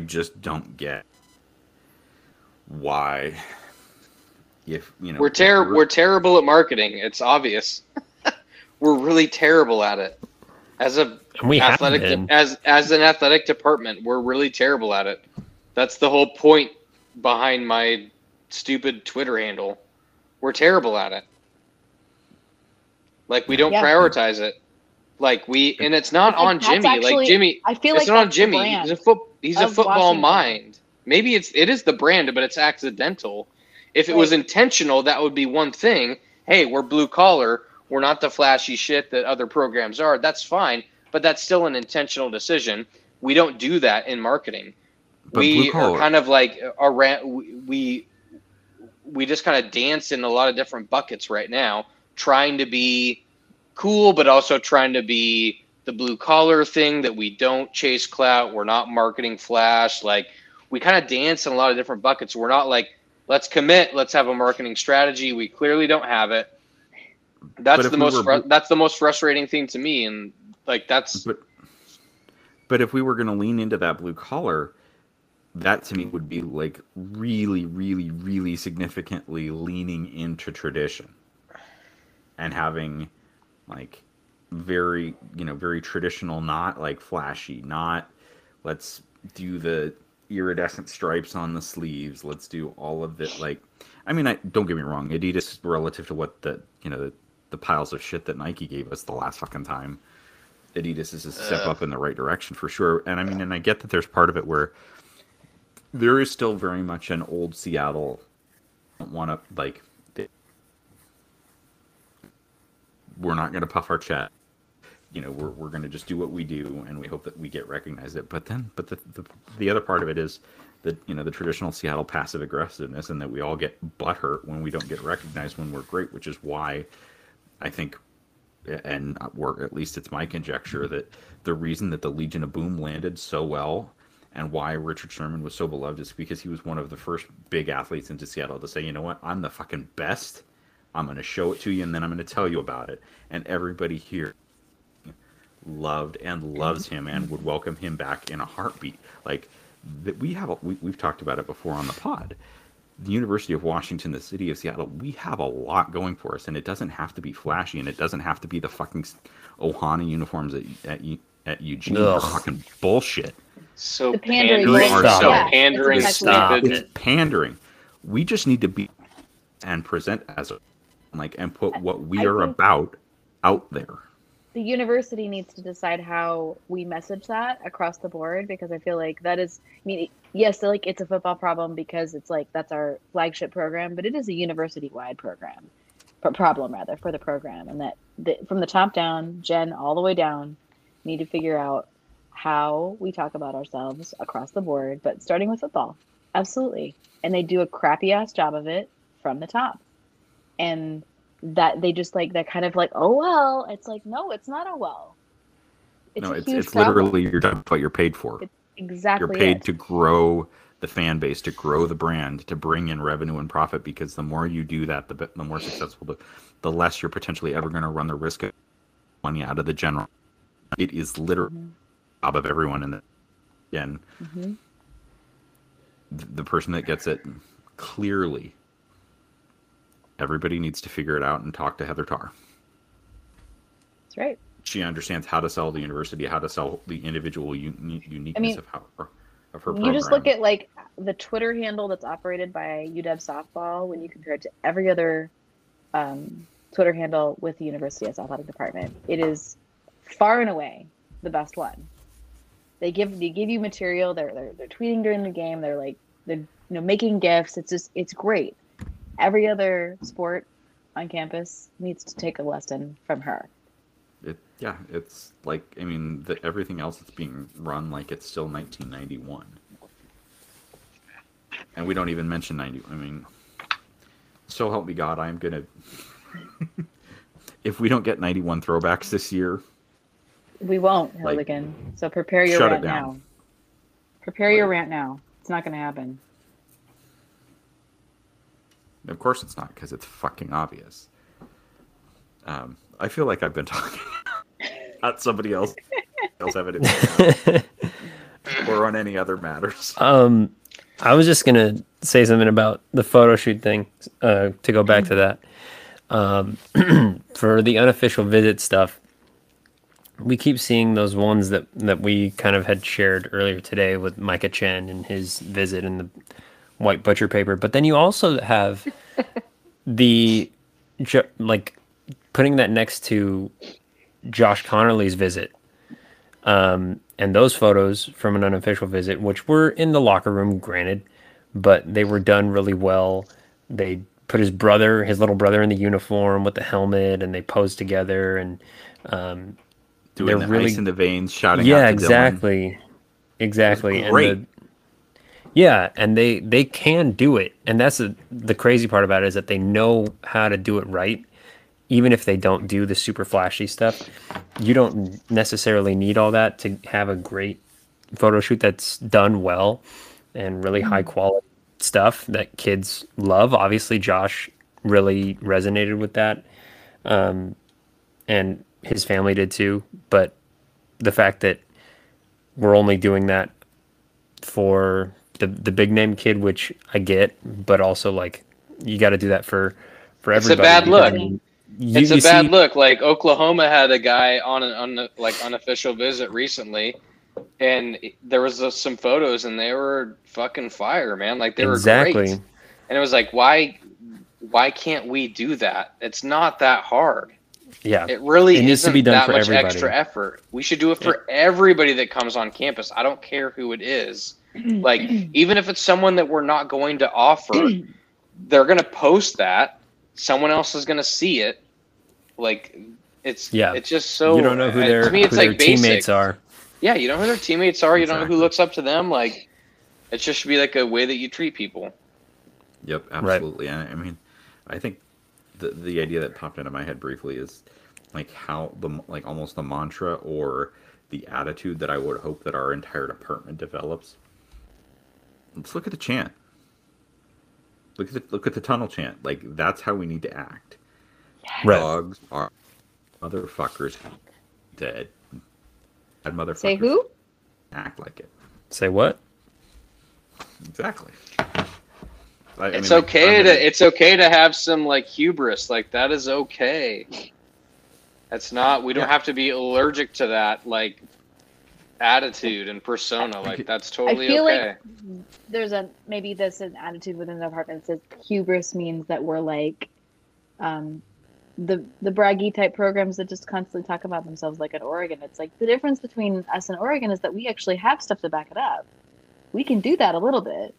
just don't get why. If we're terrible at marketing. It's obvious. We're really terrible at it. As an athletic department, we're really terrible at it. That's the whole point behind my stupid Twitter handle. We're terrible at it. Like, we don't prioritize it. Like, and it's not on Jimmy. Actually, like, Jimmy, I feel like it's not on Jimmy. He's a football mind. Maybe it is the brand, but it's accidental. If it was intentional, that would be one thing. Hey, we're blue collar. We're not the flashy shit that other programs are. That's fine, but that's still an intentional decision. We don't do that in marketing. But we are kind of like around. We just kind of dance in a lot of different buckets right now, trying to be cool, but also trying to be the blue collar thing that we don't chase clout. We're not marketing flash. Like, we kind of dance in a lot of different buckets. We're not like, let's commit. Let's have a marketing strategy. We clearly don't have it. That's the most frustrating thing to me. And but if we were going to lean into that blue collar, that to me would be like really, really, really significantly leaning into tradition and having like very, very traditional, not like flashy, not let's do the iridescent stripes on the sleeves. Let's do all of it. Like, don't get me wrong. Adidas, relative to what the piles of shit that Nike gave us the last fucking time, Adidas is a step up in the right direction for sure. And I get that there's part of it where there is still very much an old Seattle. We're not going to puff our chest. We're going to just do what we do, and we hope that we get recognized. But the other part of it is that the traditional Seattle passive aggressiveness, and that we all get butthurt when we don't get recognized when we're great, which is why I think, or at least it's my conjecture, that the reason that the Legion of Boom landed so well and why Richard Sherman was so beloved is because he was one of the first big athletes into Seattle to say, you know what, I'm the fucking best. I'm going to show it to you, and then I'm going to tell you about it. And everybody here loved and loves him and would welcome him back in a heartbeat. Like, that we've talked about it before on the pod. The University of Washington, the city of Seattle, we have a lot going for us, and it doesn't have to be flashy, and it doesn't have to be the fucking Ohana uniforms at Eugene. They're fucking bullshit. So pandering. So pandering. Stop. It's pandering. We just need to be and present as and put what we are about out there. The university needs to decide how we message that across the board, because I feel like that is, yes, it's a football problem because it's that's our flagship program, but it is a university-wide program. problem rather for the program, and that from the top down, Jen all the way down, need to figure out how we talk about ourselves across the board, but starting with football. Absolutely. And they do a crappy ass job of it from the top. And that they just like, they're kind of like, oh, well, it's like, no, it's not a well. It's no, it's literally your job, what you're paid for. It's exactly. You're paid to grow the fan base, to grow the brand, to bring in revenue and profit, because the more you do that, the more successful, the less you're potentially ever going to run the risk of money out of the general. It is literally the job of everyone in the end. Mm-hmm. The person that gets it, clearly, everybody needs to figure it out and talk to Heather Tarr. That's right. She understands how to sell the university, how to sell the individual uniqueness of her program. You just look at like the Twitter handle that's operated by UW softball when you compare it to every other Twitter handle with the university's athletic department. It is far and away the best one. They give you material. They're tweeting during the game. They're like making GIFs. It's just great. Every other sport on campus needs to take a lesson from her. It's like everything else that's being run like it's still 1991, and we don't even mention 90. So help me God, I'm gonna. If we don't get 91 throwbacks this year. We won't, Hooligan. So prepare your rant now. Prepare your rant now. It's not going to happen. Of course it's not, because it's fucking obvious. I feel like I've been talking about somebody else having it or on any other matters. I was just going to say something about the photo shoot thing, to go back to that. For the unofficial visit stuff, we keep seeing those ones that we kind of had shared earlier today with Micah Chen and his visit in the white butcher paper. But then you also have the, putting that next to Josh Connerly's visit. And those photos from an unofficial visit, which were in the locker room, granted, but they were done really well. They put his little brother in the uniform with the helmet, and they posed together and, doing they're the really ice in the veins, shouting out to Dylan. Exactly. Great. And they can do it. And that's the crazy part about it, is that they know how to do it right, even if they don't do the super flashy stuff. You don't necessarily need all that to have a great photo shoot that's done well and really high quality stuff that kids love. Obviously, Josh really resonated with that. And his family did too, but the fact that we're only doing that for the big name kid, which I get, but also like you got to do that for everybody. It's a bad look. Look. Like Oklahoma had a guy on unofficial visit recently, and there was some photos, and they were fucking fire, man. Like they were great. And it was like, why can't we do that? It's not that hard. Yeah, it really needs to be done for everybody. Extra effort. We should do it for everybody that comes on campus. I don't care who it is. Like, even if it's someone that we're not going to offer, they're going to post that. Someone else is going to see it. Like, it's just so. You don't know who their teammates are. Yeah, you don't know who their teammates are. You don't know who looks up to them. Like, it just should be like a way that you treat people. Yep, absolutely. Right. I think. The idea that popped into my head briefly is like how almost the mantra or the attitude that I would hope that our entire department develops. Let's look at the chant. Look at the tunnel chant. Like, that's how we need to act. Right. Dogs are motherfuckers dead. Bad motherfuckers. Say who? Act like it. Say what? Exactly. It's okay to have some like hubris. Like, that is okay. That's not. We don't have to be allergic to that like attitude and persona. Like, that's totally okay. I feel like there's an attitude within the department that says hubris means that we're like the braggy type programs that just constantly talk about themselves, like at Oregon. It's like the difference between us and Oregon is that we actually have stuff to back it up. We can do that a little bit.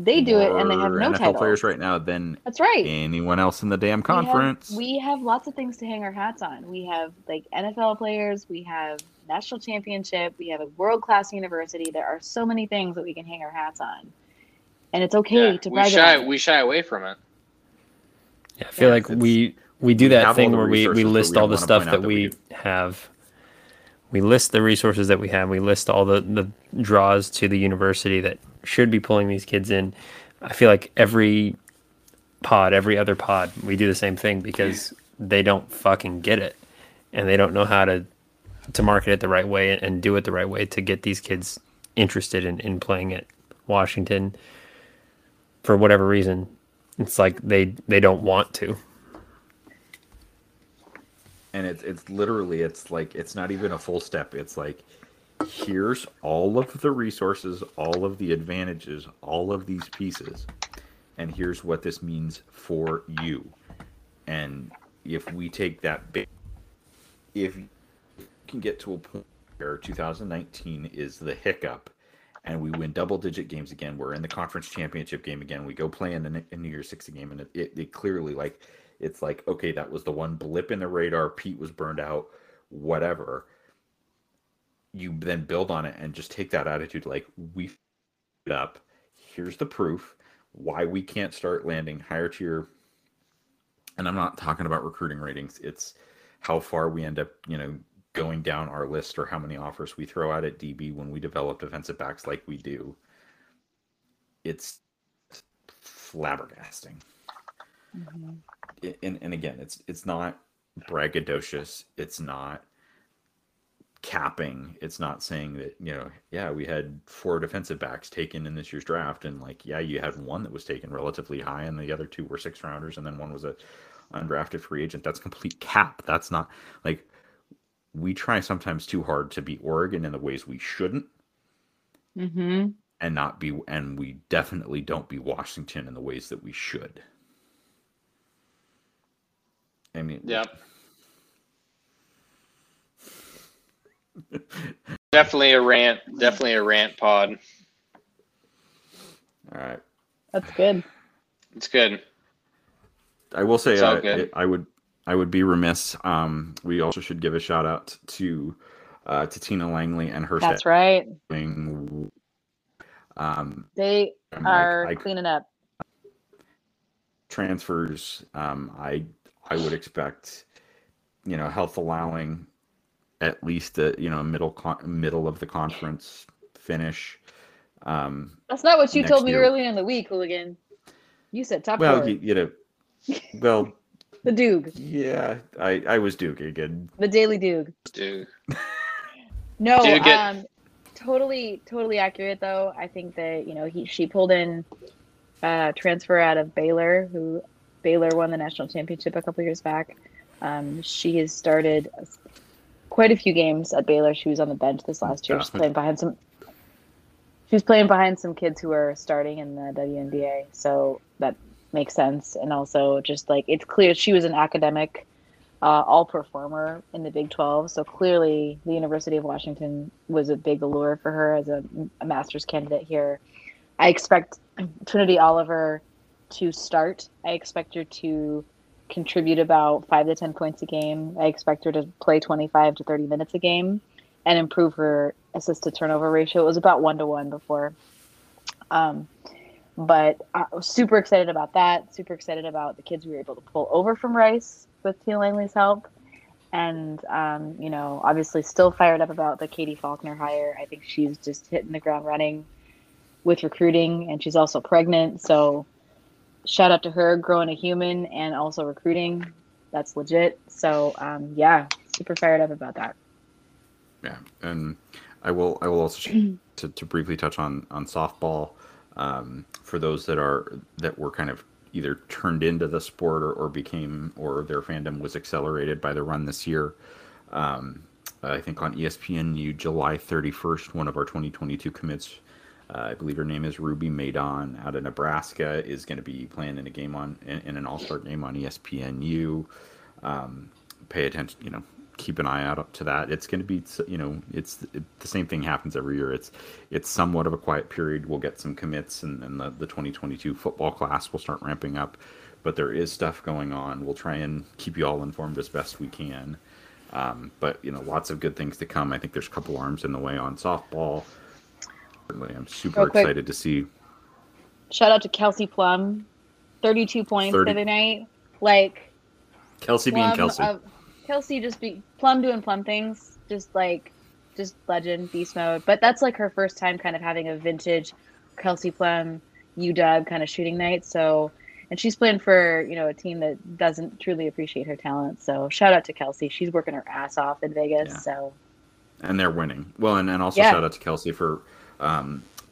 They do it, and they have no NFL title. Players right now than that's right. anyone else in the damn conference. We have lots of things to hang our hats on. We have like NFL players. We have national championship. We have a world-class university. There are so many things that we can hang our hats on, and it's okay to brag about it. We shy away from it. Yeah, I feel like we do that thing where we list all the stuff that we have. We list the resources that we have. We list all the draws to the university that should be pulling these kids in. I feel like every other pod, we do the same thing because they don't fucking get it. And they don't know how to market it the right way and do it the right way to get these kids interested in playing at Washington for whatever reason. It's like they don't want to. And it's literally, it's like, it's not even a full step. It's like, here's all of the resources, all of the advantages, all of these pieces, and here's what this means for you. And if we take that big, if you can get to a point where 2019 is the hiccup and we win double-digit games again, we're in the conference championship game again, we go play in a New Year's 60 game, and it clearly, like, it's like, okay, that was the one blip in the radar. Pete was burned out, whatever. You then build on it and just take that attitude like, we f***ed it up. Here's the proof why we can't start landing higher tier. And I'm not talking about recruiting ratings. It's how far we end up, going down our list or how many offers we throw out at DB when we develop defensive backs like we do. It's flabbergasting. Mm-hmm. And again, it's not braggadocious. It's not capping. It's not saying that, we had 4 defensive backs taken in this year's draft. And you had one that was taken relatively high and the other 2 were 6 rounders. And then one was a undrafted free agent. That's complete cap. That's not like we try sometimes too hard to be Oregon in the ways we shouldn't. Mm-hmm. And we definitely don't be Washington in the ways that we should. Definitely a rant pod. All right. That's good. It's good. I will say I would be remiss. We also should give a shout out to Tina Langley and her. That's right. They are cleaning up transfers. I would expect, health allowing, at least a middle of the conference finish. That's not what you told me earlier in the week, Hooligan. You said top four. Well, well. The Duke. Yeah, I was Duke again. The Daily Duke. Duke. No, Duke totally accurate though. I think that she pulled in a transfer out of Baylor, who Baylor won the national championship a couple years back. She has started quite a few games at Baylor. She was on the bench this last year. She's playing behind some. She's playing behind some kids who are starting in the WNBA, so that makes sense. And also, just like it's clear, she was an academic all performer in the Big 12. So clearly, the University of Washington was a big allure for her as a master's candidate here. I expect Trinity Oliver to start. I expect her to contribute about 5 to 10 points a game. I expect her to play 25 to 30 minutes a game and improve her assist to turnover ratio. It was about 1-to-1 before. But I was super excited about that. Super excited about the kids we were able to pull over from Rice with Tia Langley's help. And, obviously still fired up about the Katie Faulkner hire. I think she's just hitting the ground running with recruiting, and she's also pregnant. So shout out to her, growing a human and also recruiting. That's legit. So, super fired up about that. Yeah, and I will also to briefly touch on softball. For those that were kind of either turned into the sport or their fandom was accelerated by the run this year. I think on ESPNU, July 31st, one of our 2022 commits, I believe her name is Ruby Maidon out of Nebraska, is going to be playing in a game in an all-star game on ESPNU. Pay attention, keep an eye out to that. It's going to be, you know, it's the same thing happens every year. It's somewhat of a quiet period. We'll get some commits, and then the 2022 football class will start ramping up. But there is stuff going on. We'll try and keep you all informed as best we can. But, you know, lots of good things to come. I think there's a couple arms in the way on softball. I'm super excited to see. Shout out to Kelsey Plum, 32 points the other night. Like Kelsey Plum being Kelsey. Kelsey just be Plum doing Plum things, just legend, beast mode. But that's like her first time kind of having a vintage Kelsey Plum UW kind of shooting night. So, and she's playing for, you know, a team that doesn't truly appreciate her talent. So shout out to Kelsey. She's working her ass off in Vegas. Yeah. So, and they're winning. Well, and also shout out to Kelsey for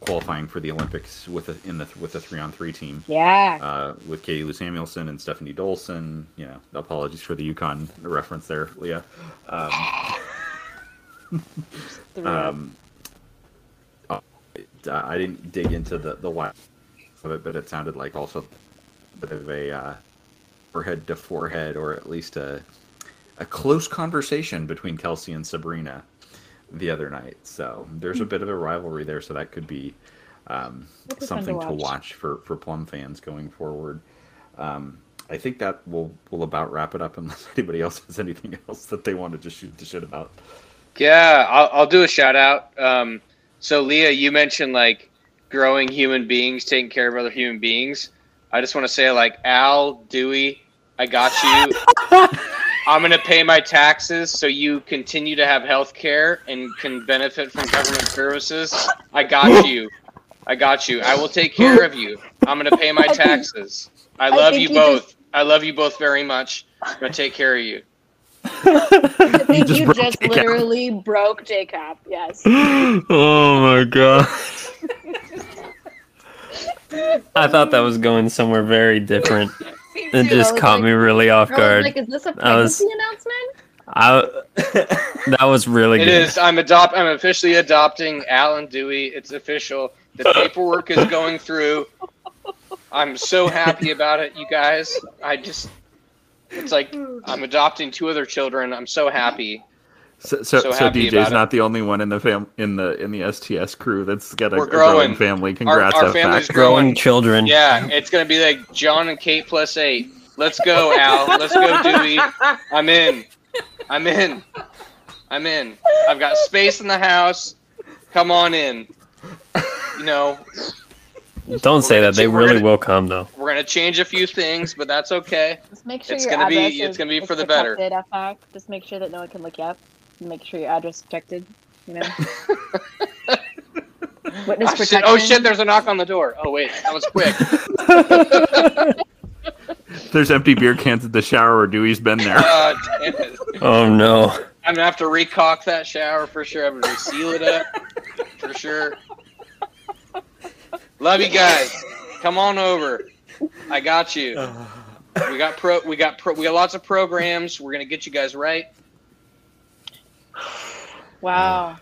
qualifying for the Olympics with a 3-on-3 team. Yeah. With Katie Lou Samuelson and Stephanie Dolson. You know, apologies for the Yukon reference there, Leah. I didn't dig into the why of it, but it sounded like also a bit of a forehead to forehead, or at least a close conversation between Kelsey and Sabrina the other night. So there's a bit of a rivalry there, so that could be something to watch for Plum fans going forward. I think that will about wrap it up, unless anybody else has anything else that they wanted to shoot the shit about. Yeah, I'll do a shout out. So Leah, you mentioned like growing human beings, taking care of other human beings. I just want to say, like, Al, Dewey, I got you. I'm going to pay my taxes so you continue to have health care and can benefit from government services. I got you. I got you. I will take care of you. I'm going to pay my taxes. I love you both. I love you both very much. I'm going to take care of you. I think you just literally broke JCap. Yes. Oh, my God. I thought that was going somewhere very different. It just caught me really off guard. Like, is this a pregnancy announcement? That was really good. It is. I'm officially adopting Alan Dewey. It's official. The paperwork is going through. I'm so happy about it, you guys. It's like I'm adopting two other children. I'm so happy. So DJ's not the only one in the in the STS crew that's got a growing family. Congrats, our family's growing children. Yeah, it's gonna be like John and Kate +8. Let's go, Al. Let's go, Dewey. I'm in. I've got space in the house. Come on in. You know. Don't say that. They really will come, though. We're gonna change a few things, but that's okay. Just make sure it's gonna be for the better. Just make sure that no one can look you up. Make sure your address is protected, you know. Witness protection. Oh shit! There's a knock on the door. Oh wait, that was quick. There's empty beer cans at the shower, or Dewey's been there. Damn it. Oh no! I'm gonna have to recock that shower for sure. I'm gonna seal it up for sure. Love you guys. Come on over. I got you. We got lots of programs. We're gonna get you guys right. Wow.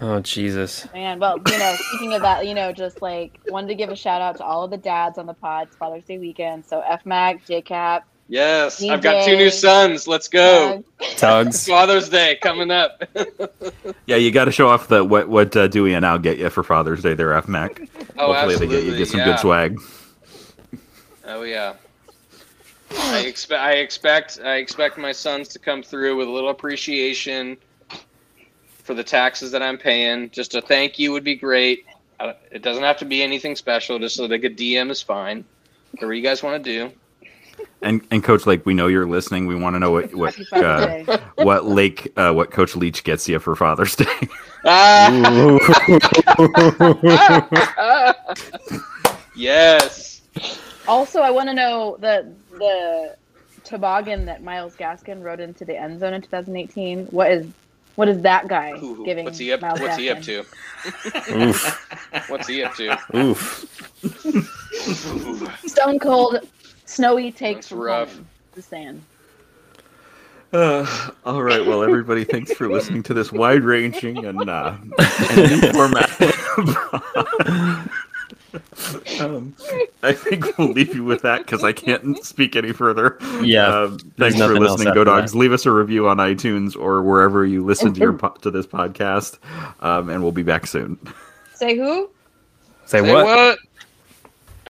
Oh, Jesus. Man, well, you know, speaking of that, you know, just like wanted to give a shout out to all of the dads on the pod. It's Father's Day weekend. So FMAC, JCap. Yes, DJ, I've got two new sons. Let's go. Tugs. Father's Day coming up. Yeah, you got to show off the what Dewey and I'll get you for Father's Day there, FMAC. Oh, hopefully absolutely. They get some good swag. Oh, yeah. I expect my sons to come through with a little appreciation for the taxes that I'm paying. Just a thank you would be great. It doesn't have to be anything special. Just so they could DM is fine. Whatever you guys want to do. And Coach Lake, we know you're listening. We want to know what Coach Leach gets you for Father's Day. Yes. Also, I want to know the toboggan that Myles Gaskin rode into the end zone in 2018. What is that guy giving? What's he up to? Oof. What's he up to? Oof. Stone cold, snowy takes from rough. The sand. All right. Well, everybody, thanks for listening to this wide ranging and new format. I think we'll leave you with that because I can't speak any further. Yeah. Thanks for listening, Go Dogs. Leave us a review on iTunes or wherever you listen to this podcast, and we'll be back soon. Say what?